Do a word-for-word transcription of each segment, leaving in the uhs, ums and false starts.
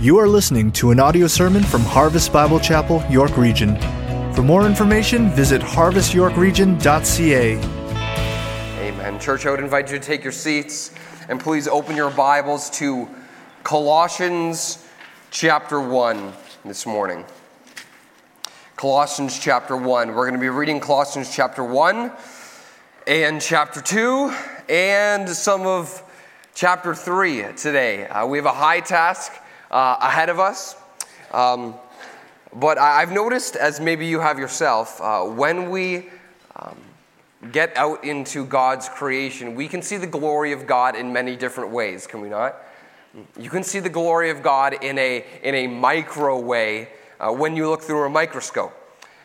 You are listening to an audio sermon from Harvest Bible Chapel, York Region. For more information, visit harvest york region dot c a. Amen. Church, I would invite you to take your seats and please open your Bibles to Colossians chapter one this morning. Colossians chapter one. We're going to be reading Colossians chapter one and chapter two and some of chapter three today. Uh, we have a high task uh, ahead of us. Um, but I've noticed, as maybe you have yourself, uh, when we um, get out into God's creation, we can see the glory of God in many different ways, can we not? You can see the glory of God in a, in a micro way. Uh, when you look through a microscope,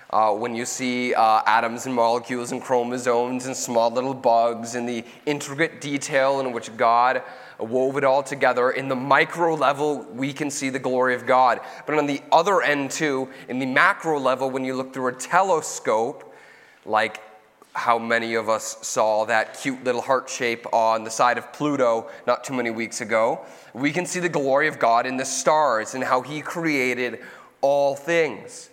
uh, when you see uh, atoms and molecules and chromosomes and small little bugs and the intricate detail in which God wove it all together, in the micro level, we can see the glory of God. But on the other end, too, in the macro level, when you look through a telescope, like how many of us saw that cute little heart shape on the side of Pluto not too many weeks ago, we can see the glory of God in the stars and how He created all things.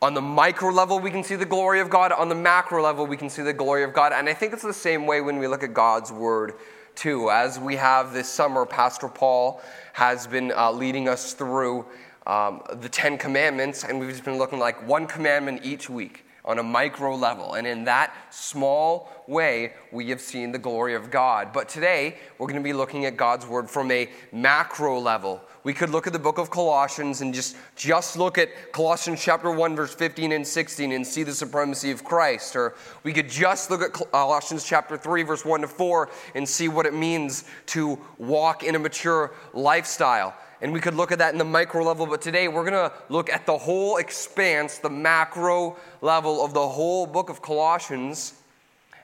On the micro level, we can see the glory of God. On the macro level, we can see the glory of God. And I think it's the same way when we look at God's Word, too. As we have this summer, Pastor Paul has been uh, leading us through um, the Ten Commandments, and we've just been looking like one commandment each week on a micro level. And in that small way, we have seen the glory of God. But today, we're going to be looking at God's Word from a macro level. We could look at the book of Colossians and just, just look at Colossians chapter one, verse fifteen and sixteen and see the supremacy of Christ. Or we could just look at Colossians chapter three, verse one to four and see what it means to walk in a mature lifestyle. And we could look at that in the micro level, but today we're going to look at the whole expanse, the macro level of the whole book of Colossians.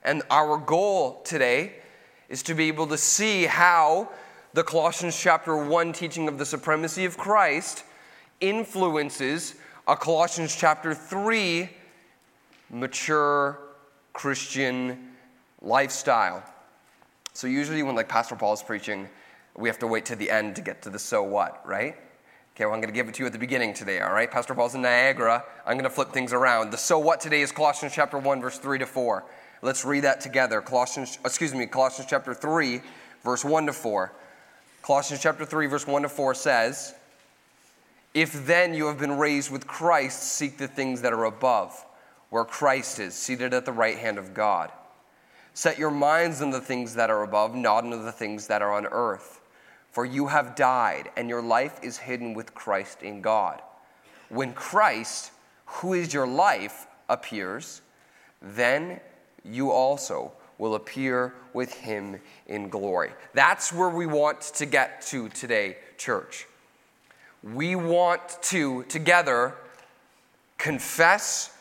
And our goal today is to be able to see how the Colossians chapter one teaching of the supremacy of Christ influences a Colossians chapter three mature Christian lifestyle. So usually when like Pastor Paul is preaching, we have to wait to the end to get to the so what, right? Okay, well, I'm going to give it to you at the beginning today, all right? Pastor Paul's in Niagara. I'm going to flip things around. The so what today is Colossians chapter one, verse three to four. Let's read that together. Colossians, excuse me, Colossians chapter three, verse one to four. Colossians chapter three, verse one to four says, "If then you have been raised with Christ, seek the things that are above, where Christ is, seated at the right hand of God. Set your minds on the things that are above, not on the things that are on earth. For you have died, and your life is hidden with Christ in God. When Christ, who is your life, appears, then you also will appear with Him in glory." That's where we want to get to today, church. We want to, together, confess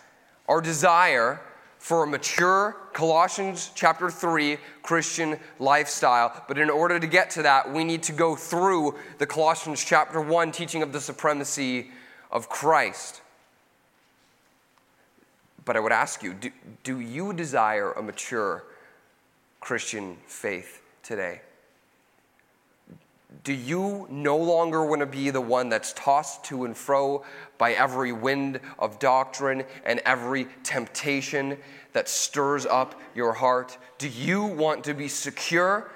our desire for a mature Colossians chapter three Christian lifestyle. But in order to get to that, we need to go through the Colossians chapter one teaching of the supremacy of Christ. But I would ask you, do, do you desire a mature Christian faith today? Do you no longer want to be the one that's tossed to and fro by every wind of doctrine and every temptation that stirs up your heart? Do you want to be secure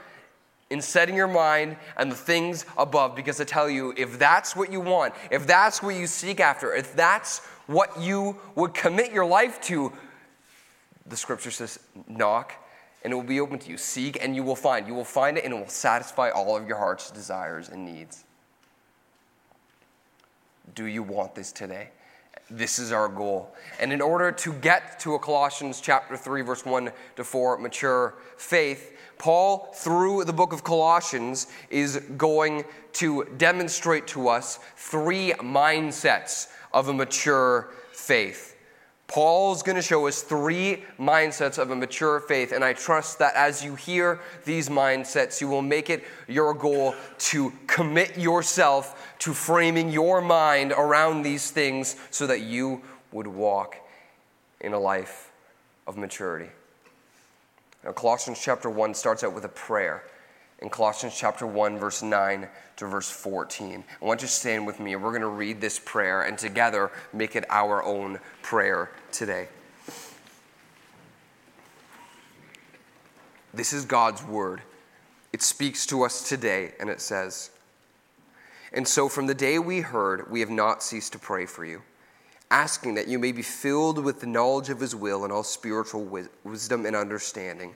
in setting your mind on the things above? Because I tell you, if that's what you want, if that's what you seek after, if that's what you would commit your life to, the Scripture says, knock, and it will be open to you. Seek, and you will find. You will find it, and it will satisfy all of your heart's desires and needs. Do you want this today? This is our goal. And in order to get to a Colossians chapter three, verse one to four, mature faith, Paul, through the book of Colossians, is going to demonstrate to us three mindsets of a mature faith. Paul's going to show us three mindsets of a mature faith, and I trust that as you hear these mindsets, you will make it your goal to commit yourself to framing your mind around these things so that you would walk in a life of maturity. Now, Colossians chapter one starts out with a prayer. in Colossians chapter one, verse nine to verse fourteen. I want you to stand with me, and we're going to read this prayer and together make it our own prayer today. This is God's word. It speaks to us today, and it says, "And so from the day we heard, we have not ceased to pray for you, asking that you may be filled with the knowledge of his will and all spiritual wisdom and understanding,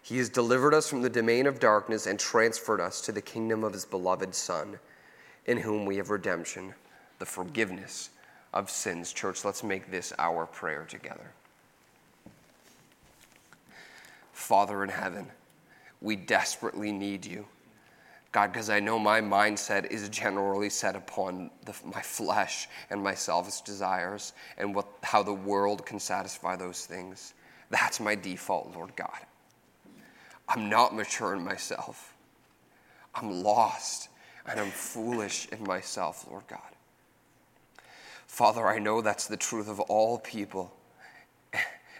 He has delivered us from the domain of darkness and transferred us to the kingdom of his beloved Son, in whom we have redemption, the forgiveness of sins." Church, let's make this our prayer together. Father in heaven, we desperately need you, God, because I know my mindset is generally set upon the, my flesh and my selfish desires and what, how the world can satisfy those things. That's my default, Lord God. I'm not mature in myself. I'm lost and I'm foolish in myself, Lord God. Father, I know that's the truth of all people,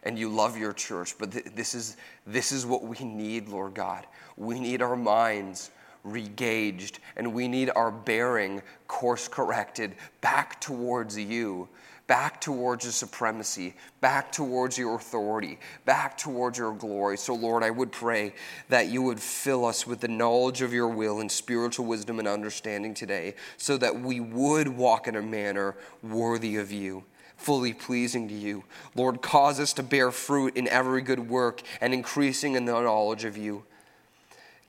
and you love your church, but th- this is this is what we need, Lord God. We need our minds regaged, and we need our bearing course corrected back towards you, back towards your supremacy, back towards your authority, back towards your glory. So, Lord, I would pray that you would fill us with the knowledge of your will and spiritual wisdom and understanding today, so that we would walk in a manner worthy of you, fully pleasing to you. Lord, cause us to bear fruit in every good work and increasing in the knowledge of you.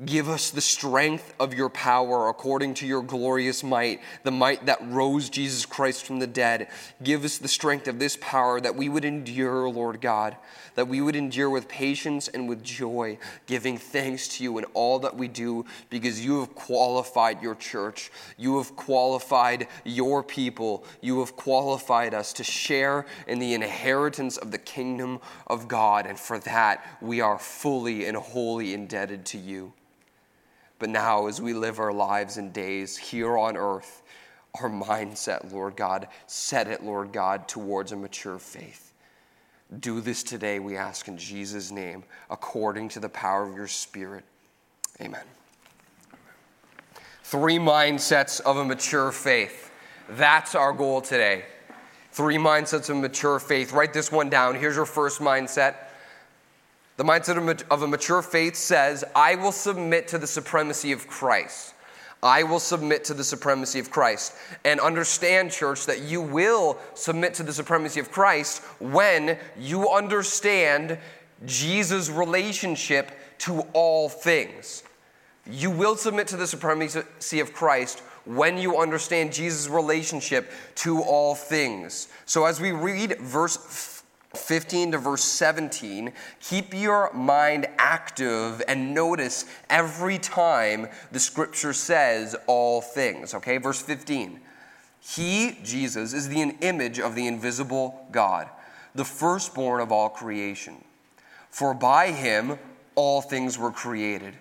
Give us the strength of your power according to your glorious might, the might that rose Jesus Christ from the dead. Give us the strength of this power that we would endure, Lord God, that we would endure with patience and with joy, giving thanks to you in all that we do, because you have qualified your church. You have qualified your people. You have qualified us to share in the inheritance of the kingdom of God, and for that we are fully and wholly indebted to you. But now, as we live our lives and days here on earth, our mindset, Lord God, set it, Lord God, towards a mature faith. Do this today, we ask in Jesus' name, according to the power of your Spirit. Amen. Three mindsets of a mature faith. That's our goal today. Three mindsets of mature faith. Write this one down. Here's your first mindset. The mindset of a mature faith says, I will submit to the supremacy of Christ. I will submit to the supremacy of Christ. And understand, church, that you will submit to the supremacy of Christ when you understand Jesus' relationship to all things. You will submit to the supremacy of Christ when you understand Jesus' relationship to all things. So as we read verse fifteen to verse seventeen, keep your mind active and notice every time the scripture says all things, okay? Verse fifteen, he, Jesus, is the image of the invisible God, the firstborn of all creation. For by him all things were created,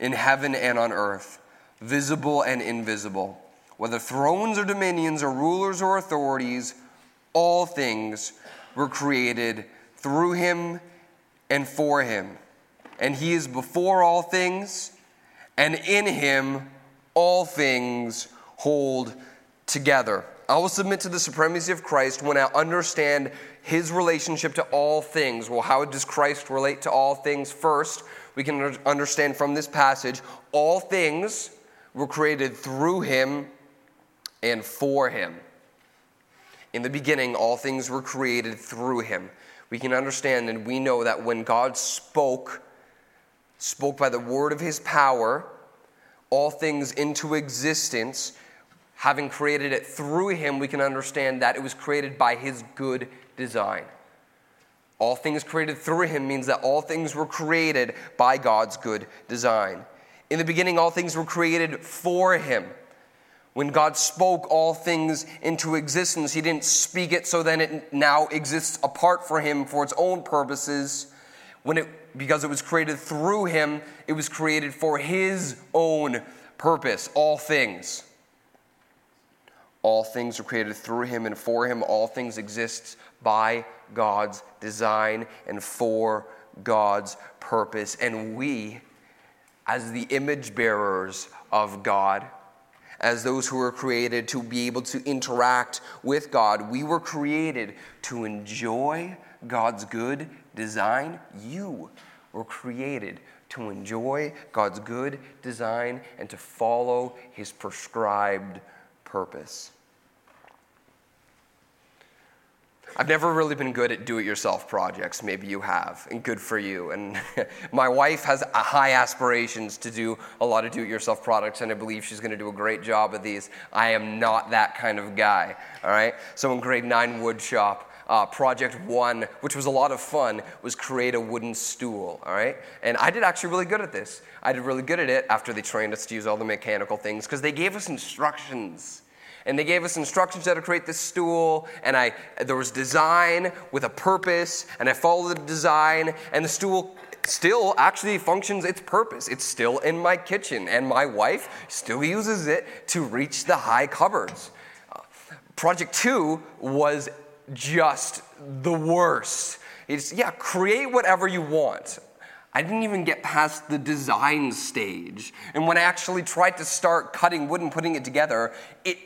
in heaven and on earth, visible and invisible, whether thrones or dominions or rulers or authorities, all things were created through him and for him. And he is before all things, and in him all things hold together. I will submit to the supremacy of Christ when I understand his relationship to all things. Well, how does Christ relate to all things? First, we can understand from this passage, all things were created through him and for him. In the beginning, all things were created through him. We can understand and we know that when God spoke, spoke by the word of his power, all things into existence, having created it through him, we can understand that it was created by his good design. All things created through him means that all things were created by God's good design. In the beginning, all things were created for him. When God spoke all things into existence, he didn't speak it so then it now exists apart for him for its own purposes. When it, because it was created through him, it was created for his own purpose, all things. All things are created through him and for him. All things exist by God's design and for God's purpose. And we, as the image bearers of God, as those who were created to be able to interact with God, we were created to enjoy God's good design. You were created to enjoy God's good design and to follow his prescribed purpose. I've never really been good at do-it-yourself projects. Maybe you have, and good for you. And my wife has high aspirations to do a lot of do-it-yourself products, and I believe she's going to do a great job of these. I am not that kind of guy, all right? So in grade nine wood shop, uh, project one, which was a lot of fun, was create a wooden stool, all right? And I did actually really good at this. I did really good at it after they trained us to use all the mechanical things because they gave us instructions. And they gave us instructions how to create this stool, and I there was design with a purpose, and I followed the design, and the stool still actually functions its purpose. It's still in my kitchen, and my wife still uses it to reach the high cupboards. Uh, Project two was just the worst. It's, yeah, create whatever you want. I didn't even get past the design stage, and when I actually tried to start cutting wood and putting it together, it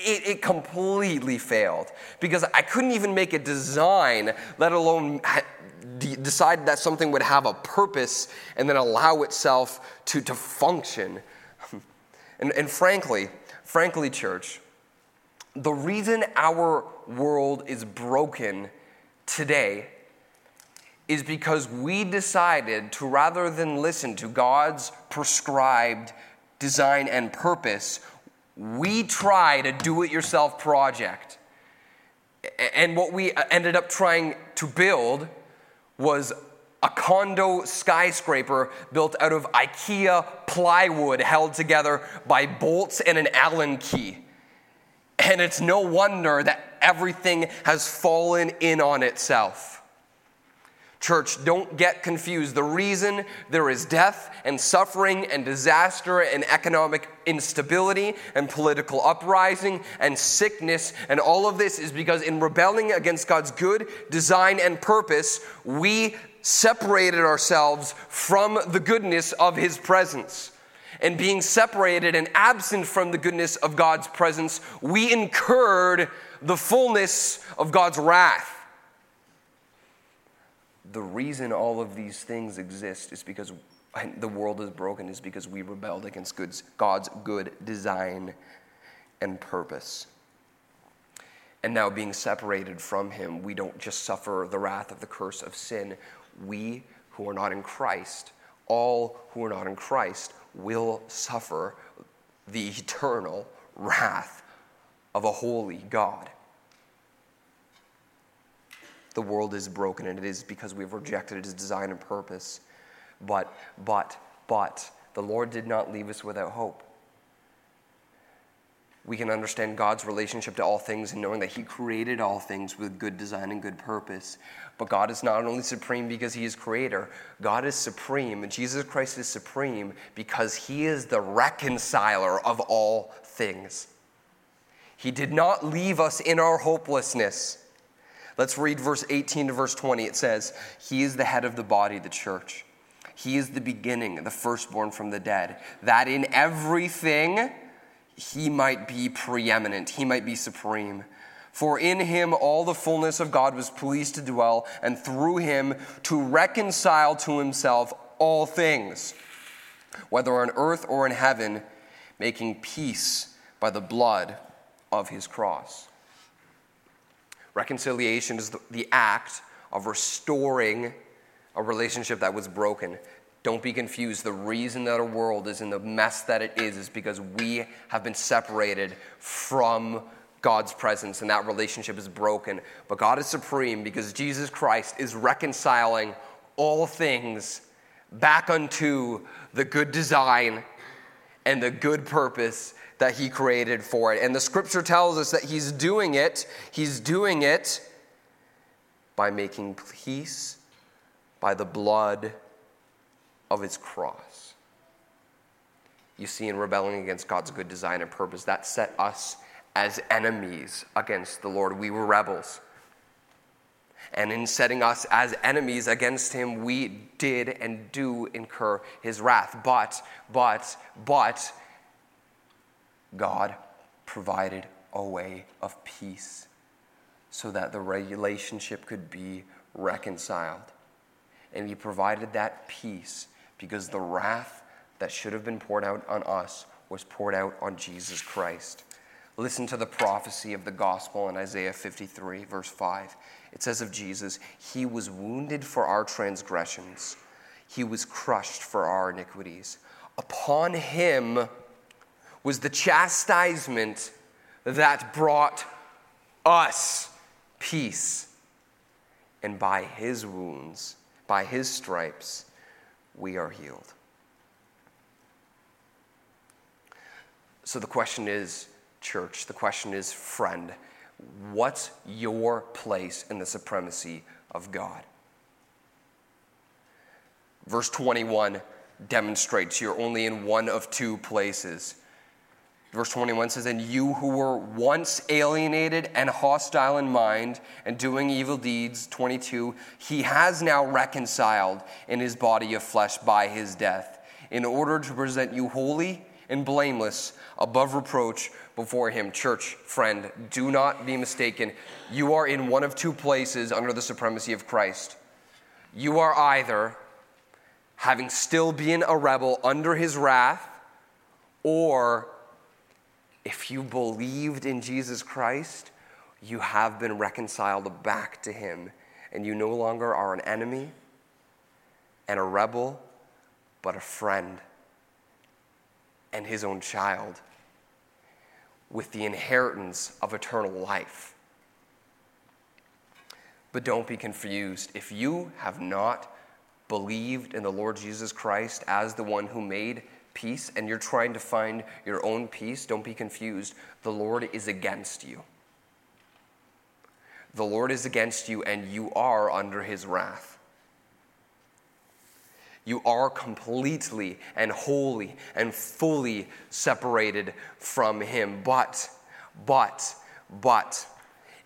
It, it completely failed because I couldn't even make a design, let alone ha- de- decide that something would have a purpose and then allow itself to, to function. and, and frankly, frankly, church, the reason our world is broken today is because we decided to, rather than listen to God's prescribed design and purpose, we tried a do-it-yourself project. And what we ended up trying to build was a condo skyscraper built out of IKEA plywood held together by bolts and an Allen key. And it's no wonder that everything has fallen in on itself. Church, don't get confused. The reason there is death and suffering and disaster and economic instability and political uprising and sickness and all of this is because in rebelling against God's good design and purpose, we separated ourselves from the goodness of his presence. And being separated and absent from the goodness of God's presence, we incurred the fullness of God's wrath. The reason all of these things exist is because the world is broken is because we rebelled against God's good design and purpose. And now being separated from him, we don't just suffer the wrath of the curse of sin. We who are not in Christ, all who are not in Christ, will suffer the eternal wrath of a holy God. The world is broken, and it is because we've rejected his design and purpose. But, but, but, the Lord did not leave us without hope. We can understand God's relationship to all things and knowing that he created all things with good design and good purpose. But God is not only supreme because he is creator. God is supreme, and Jesus Christ is supreme because he is the reconciler of all things. He did not leave us in our hopelessness. Let's read verse eighteen to verse twenty. It says, he is the head of the body, the church. He is the beginning, the firstborn from the dead, that in everything he might be preeminent, he might be supreme. For in him all the fullness of God was pleased to dwell, and through him to reconcile to himself all things, whether on earth or in heaven, making peace by the blood of his cross. Reconciliation is the act of restoring a relationship that was broken. Don't be confused. The reason that our world is in the mess that it is is because we have been separated from God's presence, and that relationship is broken. But God is supreme because Jesus Christ is reconciling all things back unto the good design and the good purpose that he created for it. And the scripture tells us that he's doing it. He's doing it by making peace by the blood of his cross. You see, in rebelling against God's good design and purpose, that set us as enemies against the Lord. We were rebels. And in setting us as enemies against him, we did and do incur his wrath. But, but, but, God provided a way of peace so that the relationship could be reconciled. And he provided that peace because the wrath that should have been poured out on us was poured out on Jesus Christ. Listen to the prophecy of the gospel in Isaiah fifty-three, verse five. It says of Jesus, he was wounded for our transgressions. He was crushed for our iniquities. Upon him was the chastisement that brought us peace. And by his wounds, by his stripes, we are healed. So the question is, church, the question is, friend, what's your place in the supremacy of God? Verse twenty-one demonstrates you're only in one of two places. Verse twenty-one says, and you who were once alienated and hostile in mind and doing evil deeds, twenty-two, he has now reconciled in his body of flesh by his death, in order to present you holy and blameless, above reproach before him. Church, friend, do not be mistaken. You are in one of two places under the supremacy of Christ. You are either having still been a rebel under his wrath, or if you believed in Jesus Christ, you have been reconciled back to him, and you no longer are an enemy and a rebel, but a friend and his own child, with the inheritance of eternal life. But don't be confused. If you have not believed in the Lord Jesus Christ as the one who made peace, and you're trying to find your own peace, don't be confused. The Lord is against you. The Lord is against you, and you are under his wrath. You are completely and wholly and fully separated from him. But, but, but,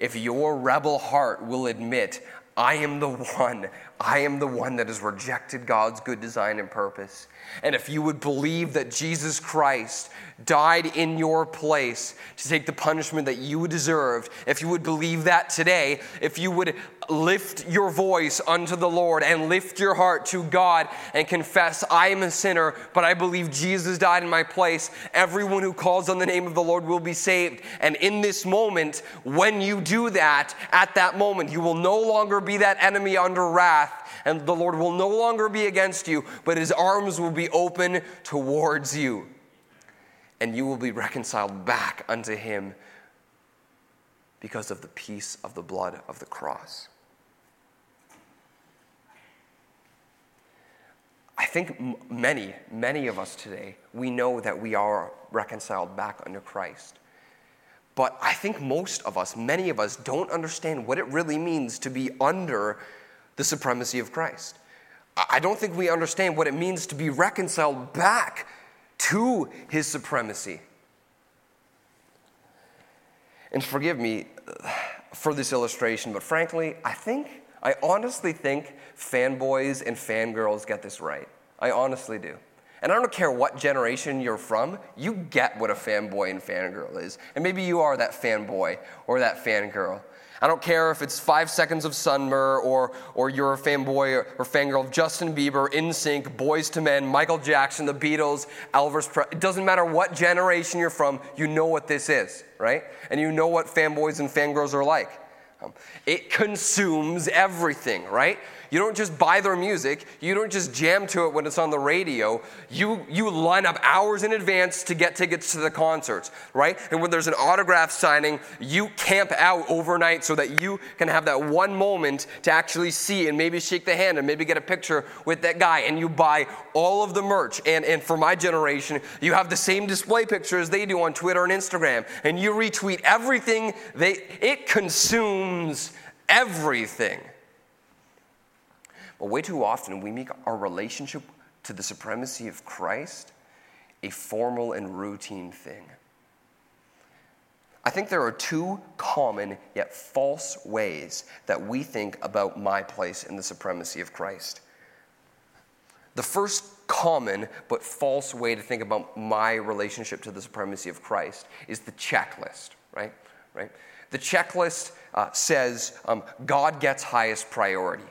if your rebel heart will admit, I am the one, I am the one that has rejected God's good design and purpose, and if you would believe that Jesus Christ died in your place to take the punishment that you deserved, if you would believe that today, if you would lift your voice unto the Lord and lift your heart to God and confess, I am a sinner, but I believe Jesus died in my place, everyone who calls on the name of the Lord will be saved. And in this moment, when you do that, at that moment, you will no longer be that enemy under wrath, and the Lord will no longer be against you, but his arms will be open towards you, and you will be reconciled back unto him because of the peace of the blood of the cross. I think many, many of us today, we know that we are reconciled back unto Christ. But I think most of us, many of us, don't understand what it really means to be under the supremacy of Christ. I don't think we understand what it means to be reconciled back to his supremacy. And forgive me for this illustration, but frankly, I think, I honestly think fanboys and fangirls get this right. I honestly do. And I don't care what generation you're from, you get what a fanboy and fangirl is. And maybe you are that fanboy or that fangirl. I don't care if it's five seconds of Sunmer or or you're a fanboy or, or fangirl of Justin Bieber, NSYNC, Boyz two Men, Michael Jackson, the Beatles, Elvis Presley. It doesn't matter what generation you're from, you know what this is, right? And you know what fanboys and fangirls are like. It consumes everything, right? You don't just buy their music. You don't just jam to it when it's on the radio. You you line up hours in advance to get tickets to the concerts, right? And when there's an autograph signing, you camp out overnight so that you can have that one moment to actually see and maybe shake the hand and maybe get a picture with that guy. And you buy all of the merch. And, and for my generation, you have the same display picture as they do on Twitter and Instagram. And you retweet everything. They It consumes everything. But way too often we make our relationship to the supremacy of Christ a formal and routine thing. I think there are two common yet false ways that we think about my place in the supremacy of Christ. The first common but false way to think about my relationship to the supremacy of Christ is the checklist, right? Right? The checklist uh, says um, God gets highest priority.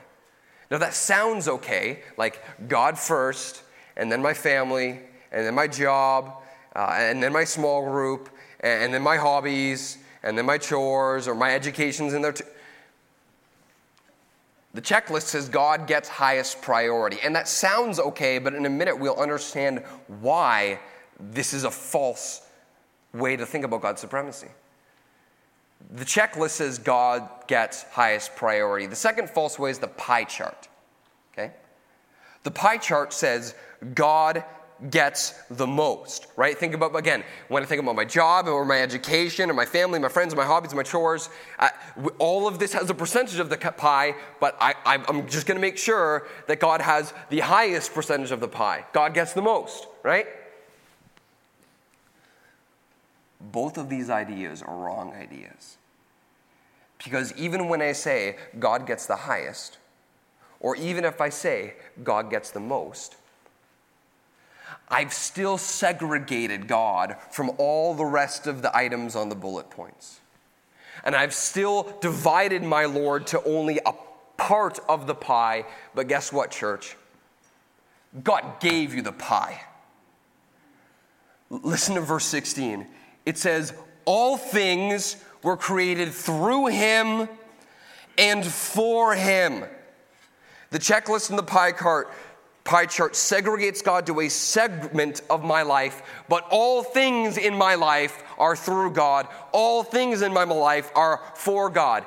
Now that sounds okay, like God first, and then my family, and then my job, uh, and then my small group, and, and then my hobbies, and then my chores, or my education's in there too. The checklist says God gets highest priority, and that sounds okay, but in a minute we'll understand why this is a false way to think about God's supremacy. The checklist says God gets highest priority. The second false way is the pie chart, okay? The pie chart says God gets the most, right? Think about, again, when I think about my job or my education or my family, my friends, my hobbies, my chores, I, all of this has a percentage of the pie, but I, I'm just going to make sure that God has the highest percentage of the pie. God gets the most, right? Both of these ideas are wrong ideas. Because even when I say God gets the highest, or even if I say God gets the most, I've still segregated God from all the rest of the items on the bullet points. And I've still divided my Lord to only a part of the pie. But guess what, church? God gave you the pie. Listen to verse sixteen. It says, all things were created through him and for him. The checklist in the pie chart, pie chart segregates God to a segment of my life, but all things in my life are through God. All things in my life are for God.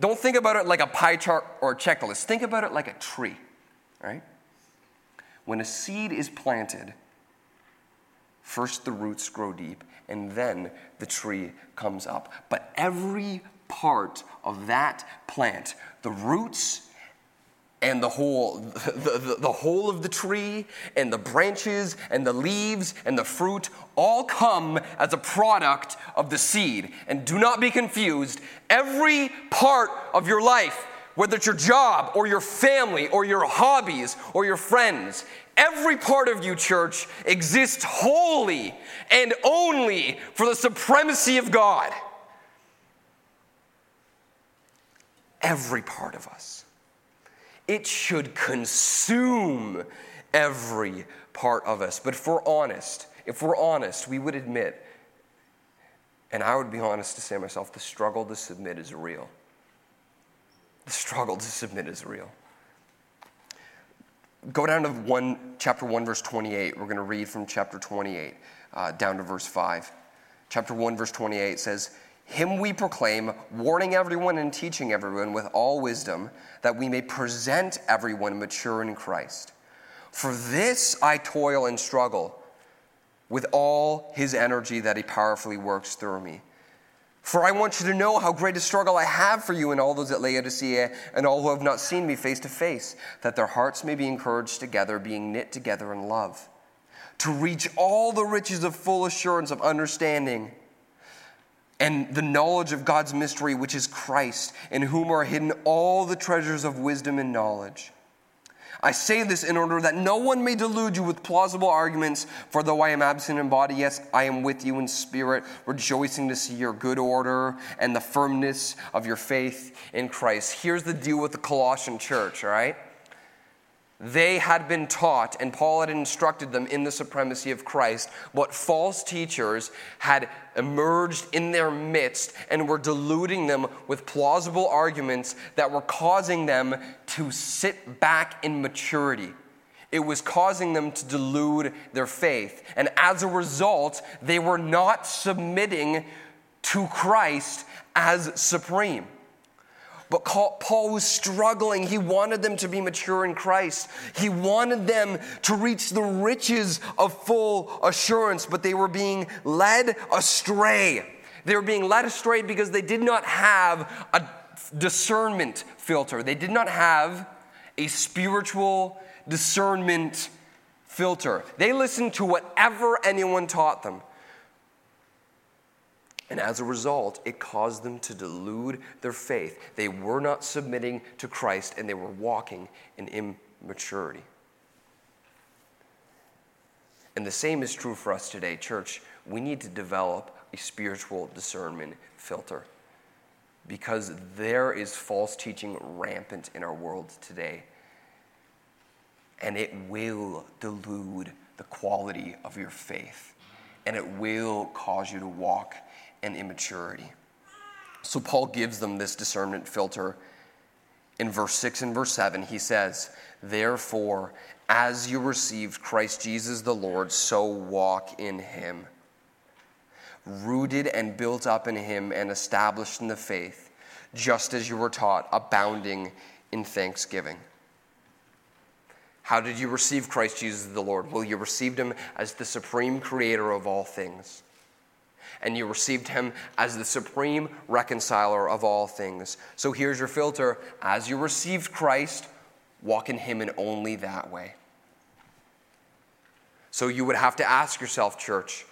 Don't think about it like a pie chart or a checklist. Think about it like a tree, right? When a seed is planted, first the roots grow deep, and then the tree comes up. But every part of that plant, the roots and the whole, the, the, the whole of the tree and the branches and the leaves and the fruit all come as a product of the seed. And do not be confused. Every part of your life, whether it's your job or your family or your hobbies or your friends, every part of you, church, exists wholly and only for the supremacy of God. Every part of us. It should consume every part of us. But if we're honest, if we're honest, we would admit, and I would be honest to say to myself, the struggle to submit is real. The struggle to submit is real. Go down to one, chapter one, verse twenty-eight. We're going to read from chapter twenty-eight uh, down to verse five. Chapter one, verse twenty-eight says, him we proclaim, warning everyone and teaching everyone with all wisdom, that we may present everyone mature in Christ. For this I toil and struggle with all his energy that he powerfully works through me. For I want you to know how great a struggle I have for you and all those at Laodicea and all who have not seen me face to face, that their hearts may be encouraged together, being knit together in love, to reach all the riches of full assurance of understanding and the knowledge of God's mystery, which is Christ, in whom are hidden all the treasures of wisdom and knowledge. I say this in order that no one may delude you with plausible arguments, for though I am absent in body, yes, I am with you in spirit, rejoicing to see your good order and the firmness of your faith in Christ. Here's the deal with the Colossian church, all right? They had been taught, and Paul had instructed them in the supremacy of Christ, what false teachers had emerged in their midst and were deluding them with plausible arguments that were causing them to sit back in maturity. It was causing them to delude their faith. And as a result, they were not submitting to Christ as supreme. But Paul was struggling. He wanted them to be mature in Christ. He wanted them to reach the riches of full assurance, but they were being led astray. They were being led astray because they did not have a discernment filter. They did not have a spiritual discernment filter. They listened to whatever anyone taught them. And as a result, it caused them to delude their faith. They were not submitting to Christ, and they were walking in immaturity. And the same is true for us today, church. We need to develop a spiritual discernment filter, because there is false teaching rampant in our world today, and it will delude the quality of your faith, and it will cause you to walk and immaturity. So Paul gives them this discernment filter in verse six and verse seven. He says, "Therefore, as you received Christ Jesus the Lord, so walk in him, rooted and built up in him and established in the faith, just as you were taught, abounding in thanksgiving." How did you receive Christ Jesus the Lord? Well, you received him as the supreme creator of all things. And you received him as the supreme reconciler of all things. So here's your filter. As you received Christ, walk in him in only that way. So you would have to ask yourself, church,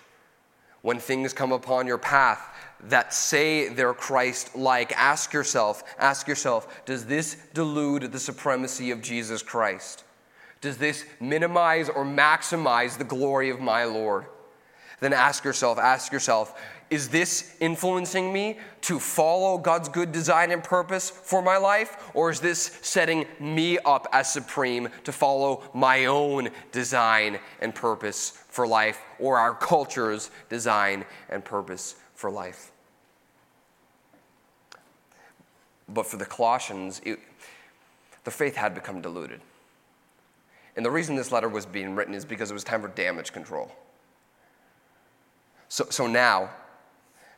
when things come upon your path that say they're Christ-like, ask yourself, ask yourself, does this delude the supremacy of Jesus Christ? Does this minimize or maximize the glory of my Lord? Then ask yourself, ask yourself, is this influencing me to follow God's good design and purpose for my life? Or is this setting me up as supreme to follow my own design and purpose for life, or our culture's design and purpose for life? But for the Colossians, it, the faith had become diluted. And the reason this letter was being written is because it was time for damage control. So, so now,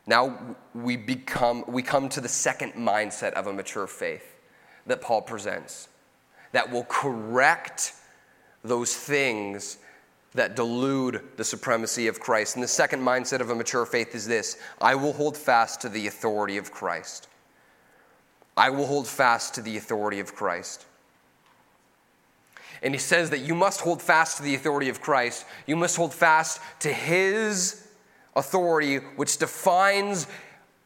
now we become we come to the second mindset of a mature faith that Paul presents, that will correct those things that delude the supremacy of Christ. And the second mindset of a mature faith is this: I will hold fast to the authority of Christ. I will hold fast to the authority of Christ. And he says that you must hold fast to the authority of Christ. You must hold fast to his authority, which defines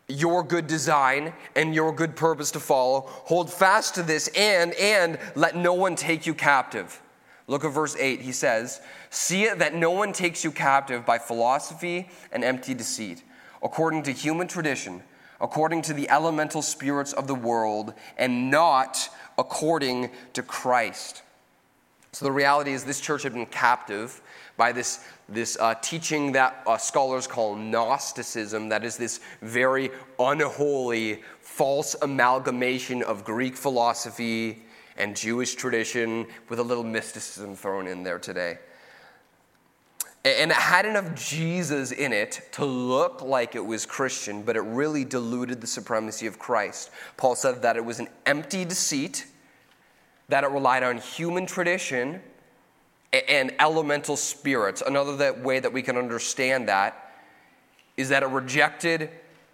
your good design and your good purpose to follow. Hold fast to this, and and let no one take you captive. Look at verse eight. He says, "See it that no one takes you captive by philosophy and empty deceit, according to human tradition, according to the elemental spirits of the world, and not according to Christ." So the reality is, this church had been captive by this, this uh, teaching that uh, scholars call Gnosticism, that is this very unholy, false amalgamation of Greek philosophy and Jewish tradition with a little mysticism thrown in there today. And it had enough Jesus in it to look like it was Christian, but it really diluted the supremacy of Christ. Paul said that it was an empty deceit, that it relied on human tradition and elemental spirits. Another way that we can understand that is that it rejected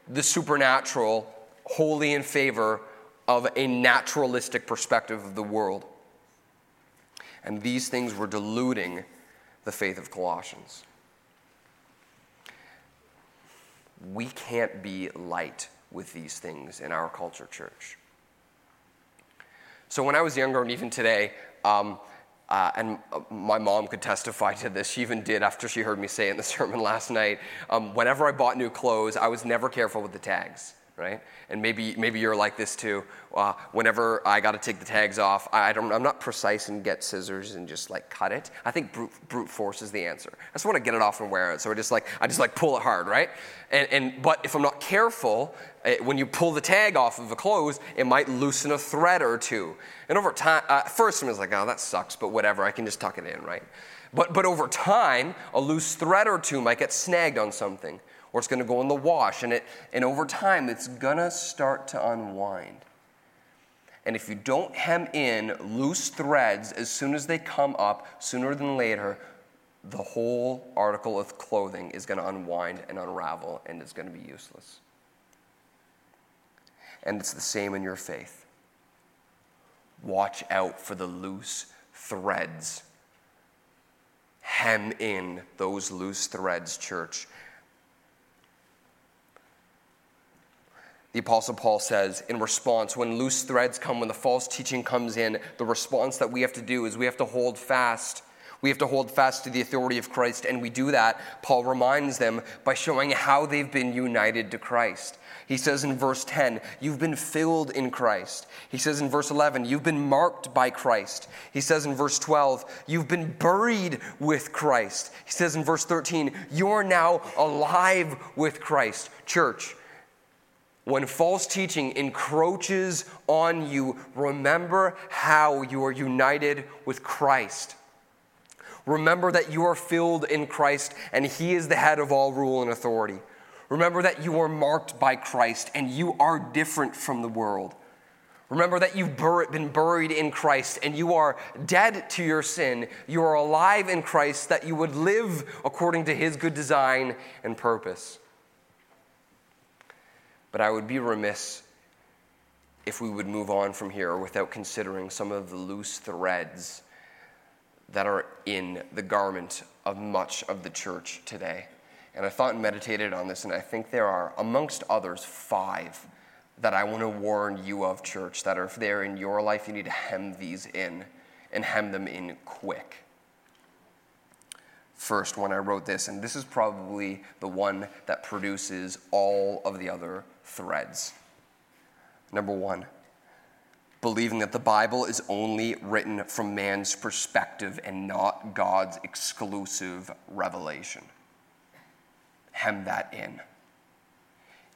the supernatural wholly in favor of a naturalistic perspective of the world. And these things were diluting the faith of Colossians. We can't be light with these things in our culture, church. So when I was younger, and even today, um, uh, and my mom could testify to this, she even did after she heard me say it in the sermon last night, um, whenever I bought new clothes, I was never careful with the tags, right? And maybe maybe you're like this too. Uh, whenever I got to take the tags off, I don't. I'm not precise and get scissors and just like cut it. I think brute, brute force is the answer. I just want to get it off and wear it. So I just like I just like pull it hard, right? And and but if I'm not careful, it, when you pull the tag off of the clothes, it might loosen a thread or two. And over time, uh, first I'm just like, oh, that sucks, but whatever. I can just tuck it in, right? But but over time, a loose thread or two might get snagged on something. Or it's going to go in the wash, and it and over time, it's going to start to unwind. And if you don't hem in loose threads, as soon as they come up, sooner than later, the whole article of clothing is going to unwind and unravel, and it's going to be useless. And it's the same in your faith. Watch out for the loose threads. Hem in those loose threads, church. The Apostle Paul says, in response, when loose threads come, when the false teaching comes in, the response that we have to do is we have to hold fast. We have to hold fast to the authority of Christ, and we do that, Paul reminds them, by showing how they've been united to Christ. He says in verse ten, you've been filled in Christ. He says in verse eleven, you've been marked by Christ. He says in verse twelve, you've been buried with Christ. He says in verse thirteen, you are now alive with Christ. Church, when false teaching encroaches on you, remember how you are united with Christ. Remember that you are filled in Christ and He is the head of all rule and authority. Remember that you are marked by Christ and you are different from the world. Remember that you've been buried in Christ and you are dead to your sin. You are alive in Christ, that you would live according to His good design and purpose. But I would be remiss if we would move on from here without considering some of the loose threads that are in the garment of much of the church today. And I thought and meditated on this, and I think there are, amongst others, five that I want to warn you of, church, that are, if they're in your life, you need to hem these in and hem them in quick. First, when I wrote this, and this is probably the one that produces all of the other threads. Number one, believing that the Bible is only written from man's perspective and not God's exclusive revelation. Hem that in.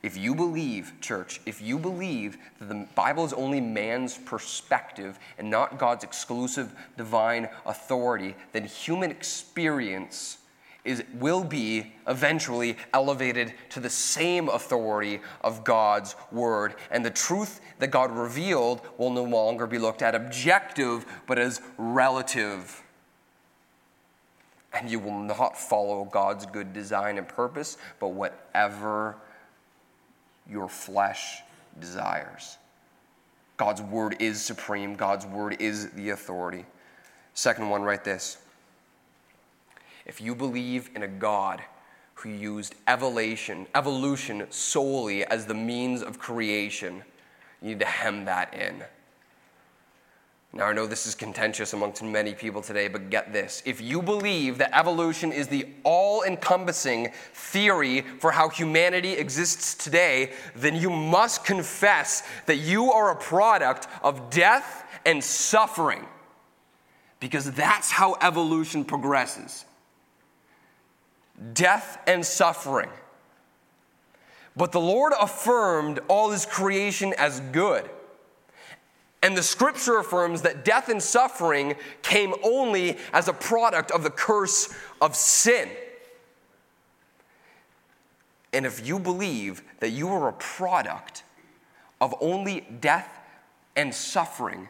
If you believe, church, if you believe that the Bible is only man's perspective and not God's exclusive divine authority, then human experience is will be eventually elevated to the same authority of God's word. And the truth that God revealed will no longer be looked at objective, but as relative. And you will not follow God's good design and purpose, but whatever your flesh desires. God's word is supreme. God's word is the authority. Second one, write this. If you believe in a God who used evolution, evolution solely as the means of creation, you need to hem that in. Now, I know this is contentious amongst many people today, but get this. If you believe that evolution is the all-encompassing theory for how humanity exists today, then you must confess that you are a product of death and suffering, because that's how evolution progresses. Death and suffering. But the Lord affirmed all His creation as good. And the scripture affirms that death and suffering came only as a product of the curse of sin. And if you believe that you are a product of only death and suffering,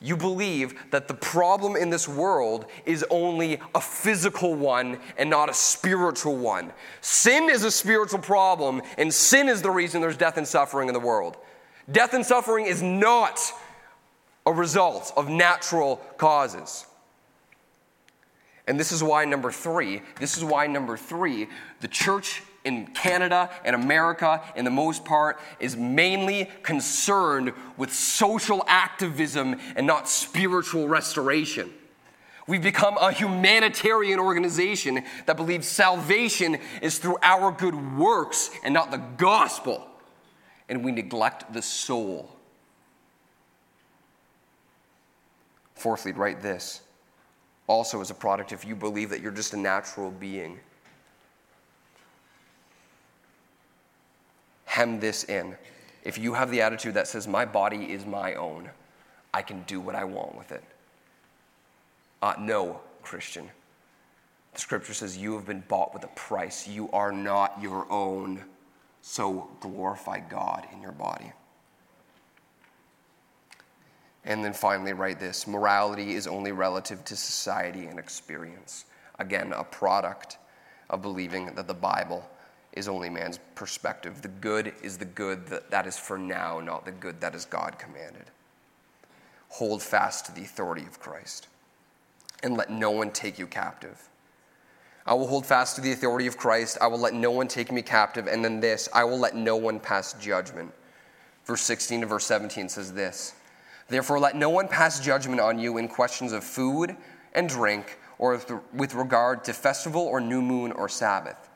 you believe that the problem in this world is only a physical one and not a spiritual one. Sin is a spiritual problem, and sin is the reason there's death and suffering in the world. Death and suffering is not a result of natural causes. And this is why number three, this is why number three, the church in Canada and America, in the most part, is mainly concerned with social activism and not spiritual restoration. We've become a humanitarian organization that believes salvation is through our good works and not the gospel. and we neglect the soul. Fourthly, write this. Also as a product, if you believe that you're just a natural being, hem this in. If you have the attitude that says, my body is my own, I can do what I want with it. Uh, no, Christian. The scripture says you have been bought with a price. You are not your own. So glorify God in your body. And then finally, write this. Morality is only relative to society and experience. Again, a product of believing that the Bible is only man's perspective. The good is the good that, that is for now, not the good that is God commanded. Hold fast to the authority of Christ, and let no one take you captive. I will hold fast to the authority of Christ. I will let no one take me captive. And then this, I will let no one pass judgment. Verse sixteen to verse seventeen says this. Therefore, let no one pass judgment on you in questions of food and drink, or with regard to festival or new moon or Sabbath.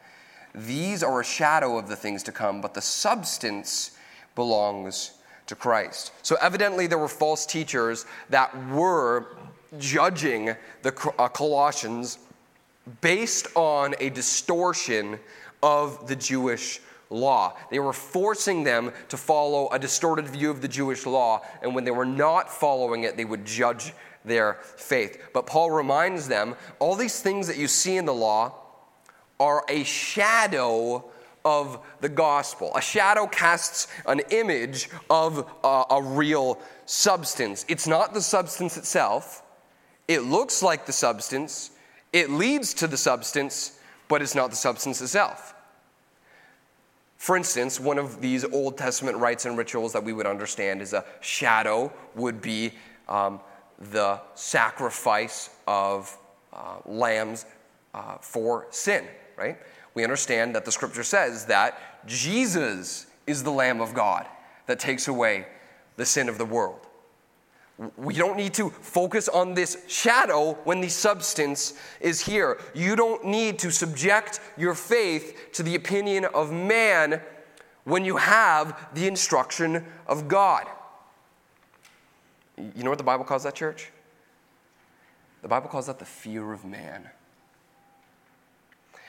These are a shadow of the things to come, but the substance belongs to Christ. So evidently there were false teachers that were judging the Colossians based on a distortion of the Jewish law. They were forcing them to follow a distorted view of the Jewish law, and when they were not following it, they would judge their faith. But Paul reminds them, all these things that you see in the law are a shadow of the gospel. A shadow casts an image of a, a real substance. It's not the substance itself. It looks like the substance. It leads to the substance, but it's not the substance itself. For instance, one of these Old Testament rites and rituals that we would understand as a shadow would be um, the sacrifice of uh, lambs uh, for sin, right? We understand that the scripture says that Jesus is the Lamb of God that takes away the sin of the world. We don't need to focus on this shadow when the substance is here. You don't need to subject your faith to the opinion of man when you have the instruction of God. You know what the Bible calls that, church? The Bible calls that the fear of man.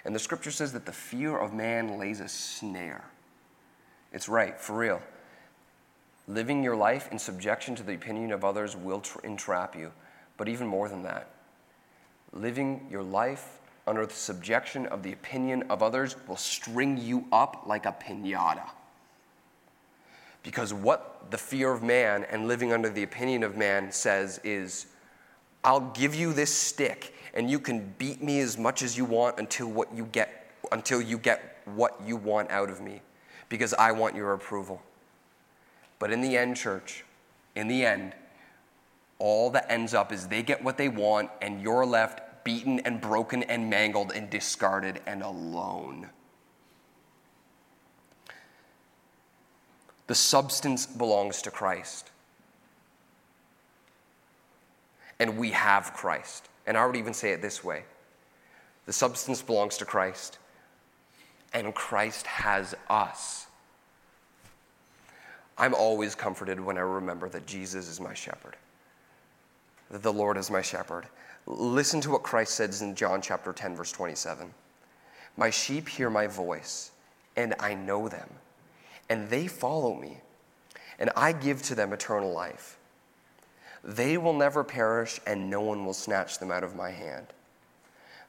And the scripture says that the fear of man lays a snare. It's right, for real. Living your life in subjection to the opinion of others will tra- entrap you. But even more than that, living your life under the subjection of the opinion of others will string you up like a piñata. Because what the fear of man and living under the opinion of man says is, I'll give you this stick and you can beat me as much as you want until what you get until you get what you want out of me, because I want your approval. But in the end, church, in the end, all that ends up is they get what they want, and you're left beaten and broken and mangled and discarded and alone. The substance belongs to Christ. And we have Christ. And I would even say it this way. The substance belongs to Christ, and Christ has us. I'm always comforted when I remember that Jesus is my shepherd, that the Lord is my shepherd. Listen to what Christ says in John chapter ten, verse twenty-seven. My sheep hear my voice, and I know them, and they follow me, and I give to them eternal life. They will never perish, and no one will snatch them out of my hand.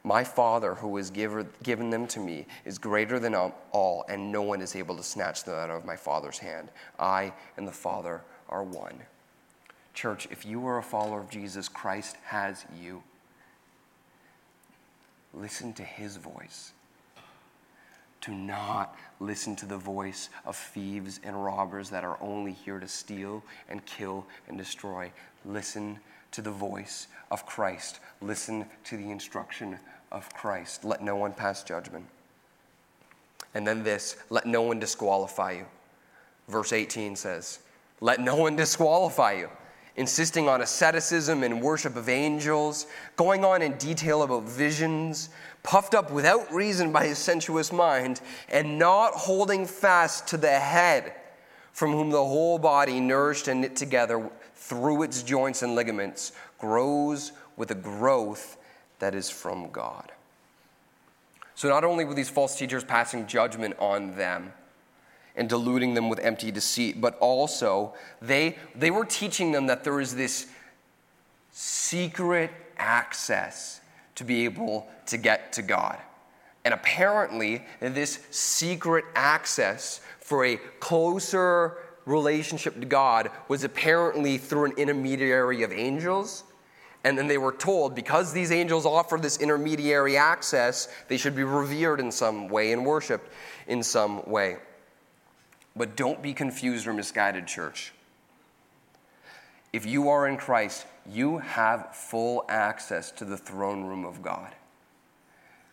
My Father, who has given them to me, is greater than all, and no one is able to snatch them out of my Father's hand. I and the Father are one. Church, if you are a follower of Jesus, Christ has you. Listen to his voice. Do not listen to the voice of thieves and robbers that are only here to steal and kill and destroy. Listen to the voice of Christ. Listen to the instruction of Christ. Let no one pass judgment. And then this, let no one disqualify you. Verse eighteen says, let no one disqualify you, insisting on asceticism and worship of angels, going on in detail about visions, puffed up without reason by his sensuous mind, and not holding fast to the head, from whom the whole body, nourished and knit together through its joints and ligaments, grows with a growth that is from God." So not only were these false teachers passing judgment on them and deluding them with empty deceit, but also they, they were teaching them that there is this secret access to be able to get to God. And apparently, this secret access for a closer relationship to God was apparently through an intermediary of angels. And then they were told, because these angels offer this intermediary access, they should be revered in some way and worshiped in some way. But don't be confused or misguided, church. If you are in Christ, you have full access to the throne room of God.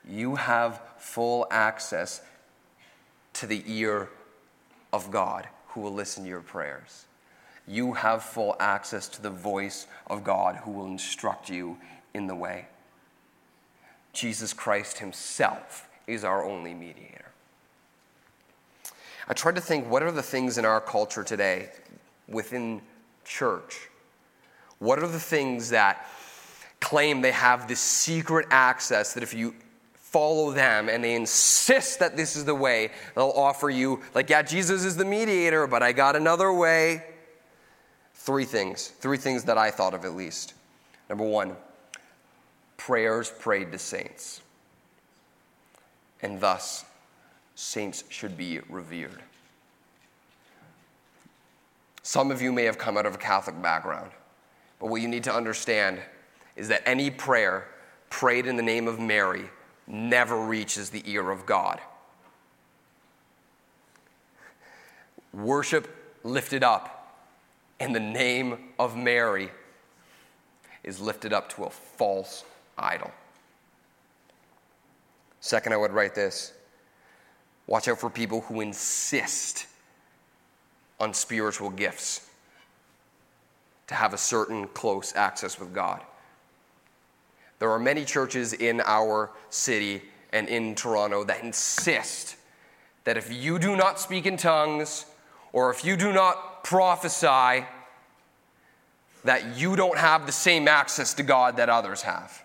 You have full access to the ear of God, who will listen to your prayers. You have full access to the voice of God, who will instruct you in the way. Jesus Christ himself is our only mediator. I tried to think, what are the things in our culture today within church? What are the things that claim they have this secret access that if you follow them and they insist that this is the way, they'll offer you, like, yeah, Jesus is the mediator, but I got another way. Three things. Three things that I thought of, at least. Number one, prayers prayed to saints. And thus, saints should be revered. Some of you may have come out of a Catholic background, but what you need to understand is that any prayer prayed in the name of Mary never reaches the ear of God. Worship lifted up in the name of Mary is lifted up to a false idol. Second, I would write this. Watch out for people who insist on spiritual gifts to have a certain close access with God. There are many churches in our city and in Toronto that insist that if you do not speak in tongues or if you do not prophesy, that you don't have the same access to God that others have.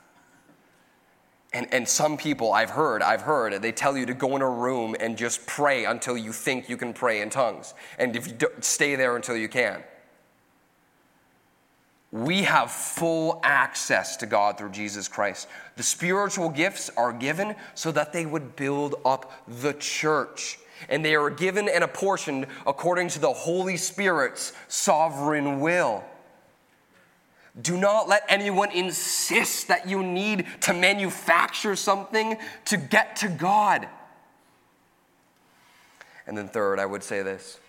And and some people, I've heard, I've heard, they tell you to go in a room and just pray until you think you can pray in tongues. And if you don't, stay there until you can. We have full access to God through Jesus Christ. The spiritual gifts are given so that they would build up the church. And they are given and apportioned according to the Holy Spirit's sovereign will. Do not let anyone insist that you need to manufacture something to get to God. And then third, I would say this.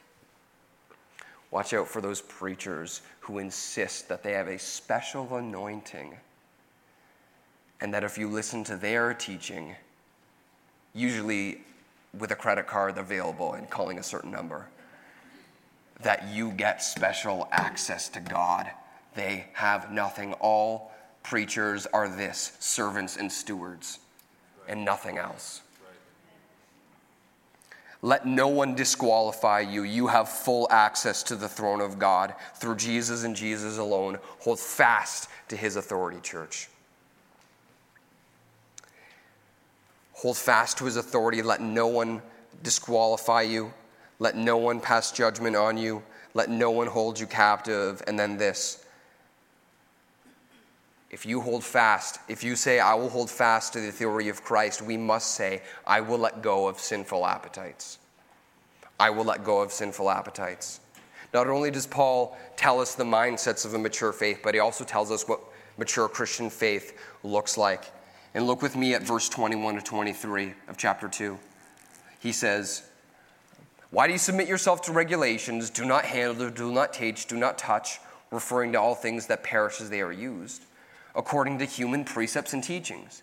Watch out for those preachers who insist that they have a special anointing and that if you listen to their teaching, usually with a credit card available and calling a certain number, that you get special access to God. They have nothing. All preachers are this, servants and stewards, right, and nothing else. Right. Let no one disqualify you. You have full access to the throne of God through Jesus and Jesus alone. Hold fast to his authority, church. Hold fast to his authority. Let no one disqualify you. Let no one pass judgment on you. Let no one hold you captive. And then this. If you hold fast, if you say, I will hold fast to the authority of Christ, we must say, I will let go of sinful appetites. I will let go of sinful appetites. Not only does Paul tell us the mindsets of a mature faith, but he also tells us what mature Christian faith looks like. And look with me at verse twenty-one to twenty-three of chapter two. He says, "Why do you submit yourself to regulations? Do not handle, do not teach, do not touch, referring to all things that perish as they are used, according to human precepts and teachings.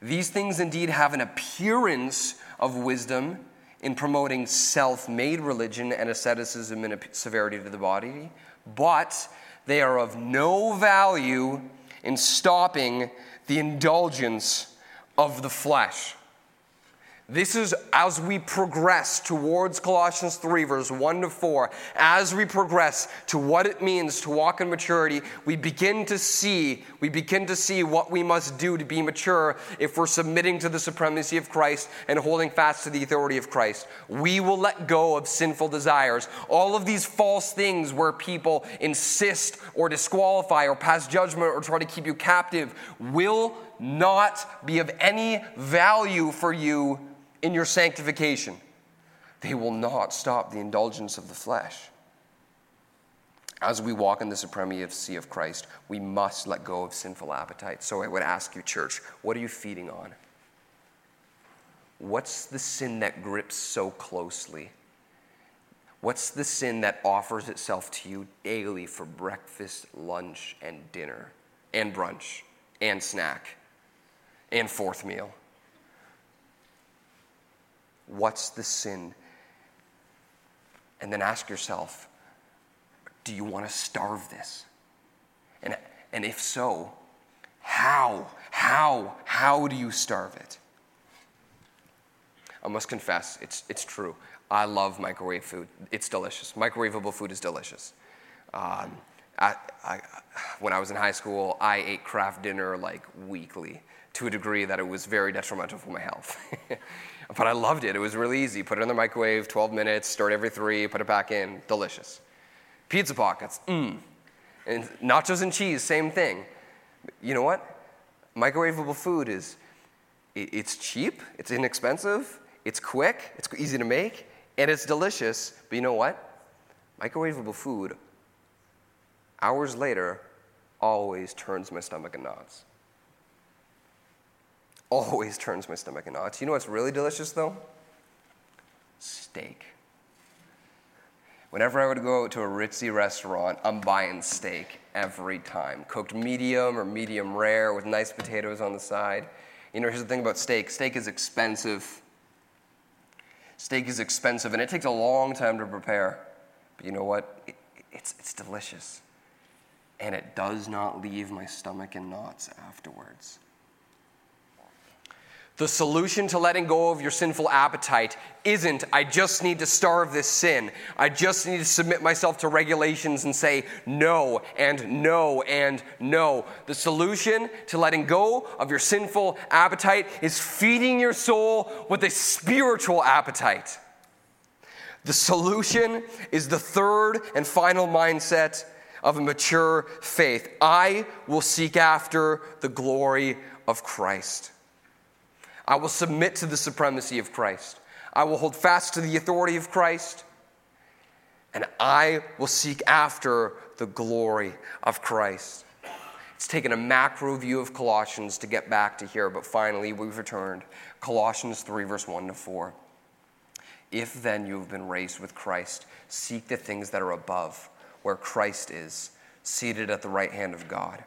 These things indeed have an appearance of wisdom in promoting self-made religion and asceticism and severity to the body, but they are of no value in stopping the indulgence of the flesh." This is as we progress towards Colossians three, verse one to four. As we progress to what it means to walk in maturity, we begin to see, we begin to see what we must do to be mature if we're submitting to the supremacy of Christ and holding fast to the authority of Christ. We will let go of sinful desires. All of these false things where people insist or disqualify or pass judgment or try to keep you captive will not be of any value for you in your sanctification. They will not stop the indulgence of the flesh. As we walk in the supremacy of Christ, we must let go of sinful appetites. So I would ask you, church, what are you feeding on? What's the sin that grips so closely? What's the sin that offers itself to you daily for breakfast, lunch, and dinner, and brunch, and snack, and fourth meal? What's the sin? And then ask yourself, do you want to starve this? And, and if so, how, how, how do you starve it? I must confess, it's, it's true. I love microwave food. It's delicious. Microwavable food is delicious. Um, I, I, when I was in high school, I ate Kraft dinner like weekly to a degree that it was very detrimental for my health. But I loved it. It was really easy. Put it in the microwave, twelve minutes, stir it every three, put it back in. Delicious. Pizza pockets, mmm. And nachos and cheese, same thing. You know what? Microwavable food is, it, it's cheap, it's inexpensive, it's quick, it's easy to make, and it's delicious. But you know what? Microwavable food, hours later, always turns my stomach and knots. Always turns my stomach and knots. You know what's really delicious, though? Steak. Whenever I would go to a ritzy restaurant, I'm buying steak every time. Cooked medium or medium rare with nice potatoes on the side. You know, here's the thing about steak. Steak is expensive. Steak is expensive, and it takes a long time to prepare. But you know what? It, it's, it's delicious. And it does not leave my stomach in knots afterwards. The solution to letting go of your sinful appetite isn't, I just need to starve this sin. I just need to submit myself to regulations and say no and no and no. The solution to letting go of your sinful appetite is feeding your soul with a spiritual appetite. The solution is the third and final mindset of a mature faith. I will seek after the glory of Christ. I will submit to the supremacy of Christ. I will hold fast to the authority of Christ. And I will seek after the glory of Christ. It's taken a macro view of Colossians to get back to here, but finally we've returned. Colossians three, verse one to four. If then you have been raised with Christ, seek the things that are above, where Christ is, seated at the right hand of God.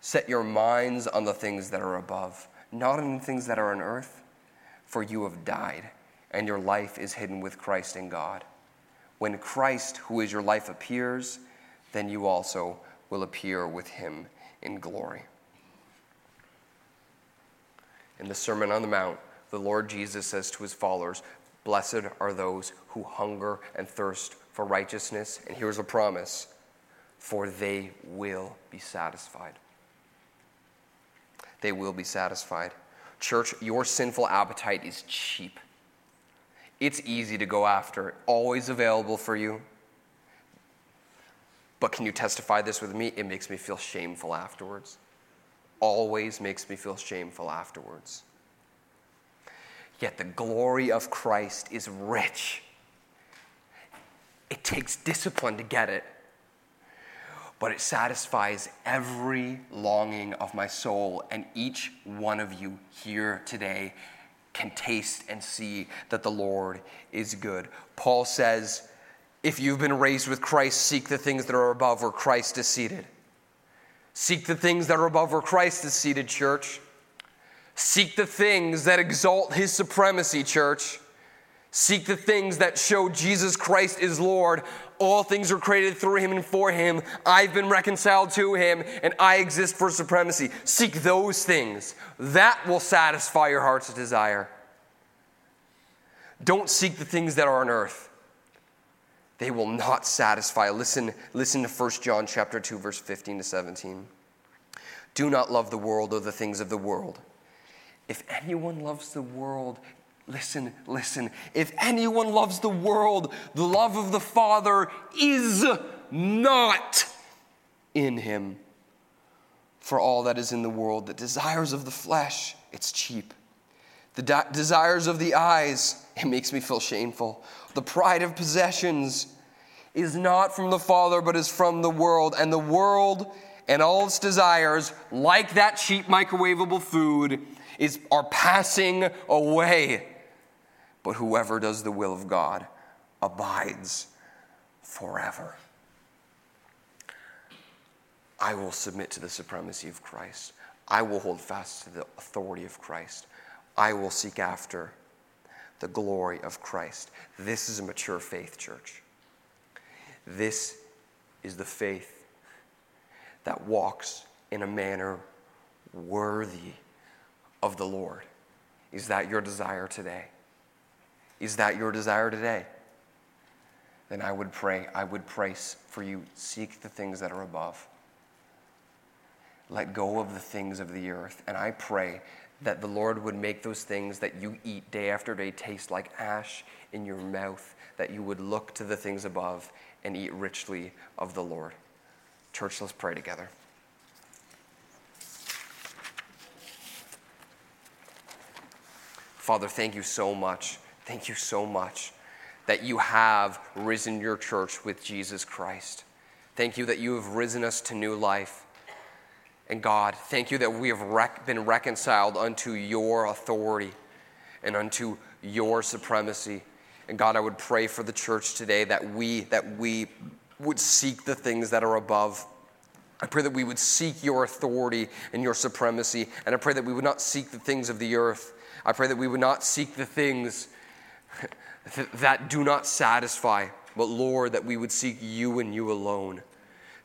Set your minds on the things that are above, not on things that are on earth, for you have died, and your life is hidden with Christ in God. When Christ, who is your life, appears, then you also will appear with him in glory. In the Sermon on the Mount, the Lord Jesus says to his followers, blessed are those who hunger and thirst for righteousness, and here's a promise, for they will be satisfied. They will be satisfied. Church, your sinful appetite is cheap. It's easy to go after, always available for you. But can you testify this with me? It makes me feel shameful afterwards. Always makes me feel shameful afterwards. Yet the glory of Christ is rich. It takes discipline to get it. But it satisfies every longing of my soul, and each one of you here today can taste and see that the Lord is good. Paul says, if you've been raised with Christ, seek the things that are above where Christ is seated. Seek the things that are above where Christ is seated, church. Seek the things that exalt his supremacy, church. Seek the things that show Jesus Christ is Lord. All things are created through him and for him. I've been reconciled to him, and I exist for supremacy. Seek those things. That will satisfy your heart's desire. Don't seek the things that are on earth. They will not satisfy. Listen, listen to First John chapter two, verse fifteen to seventeen. Do not love the world or the things of the world. If anyone loves the world, listen, listen. If anyone loves the world, the love of the Father is not in him. For all that is in the world, the desires of the flesh, it's cheap. The de- desires of the eyes, it makes me feel shameful. The pride of possessions is not from the Father, but is from the world. And the world and all its desires, like that cheap microwavable food, is are passing away. But whoever does the will of God abides forever. I will submit to the supremacy of Christ. I will hold fast to the authority of Christ. I will seek after the glory of Christ. This is a mature faith, church. This is the faith that walks in a manner worthy of the Lord. Is that your desire today? Is that your desire today? Then I would pray, I would pray for you, seek the things that are above. Let go of the things of the earth. And I pray that the Lord would make those things that you eat day after day taste like ash in your mouth, that you would look to the things above and eat richly of the Lord. Church, let's pray together. Father, thank you so much. Thank you so much that you have risen your church with Jesus Christ. Thank you that you have risen us to new life. And God, thank you that we have rec- been reconciled unto your authority and unto your supremacy. And God, I would pray for the church today that we that we would seek the things that are above. I pray that we would seek your authority and your supremacy. And I pray that we would not seek the things of the earth. I pray that we would not seek the things that do not satisfy. But Lord, that we would seek you and you alone.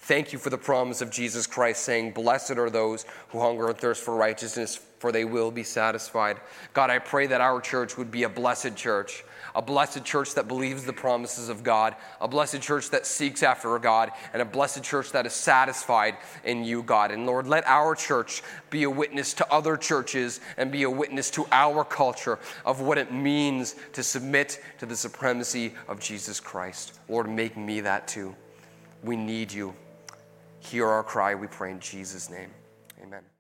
Thank you for the promise of Jesus Christ saying, blessed are those who hunger and thirst for righteousness, for they will be satisfied. God, I pray that our church would be a blessed church, a blessed church that believes the promises of God, a blessed church that seeks after God, and a blessed church that is satisfied in you, God. And Lord, let our church be a witness to other churches and be a witness to our culture of what it means to submit to the supremacy of Jesus Christ. Lord, make me that too. We need you. Hear our cry, we pray in Jesus' name. Amen.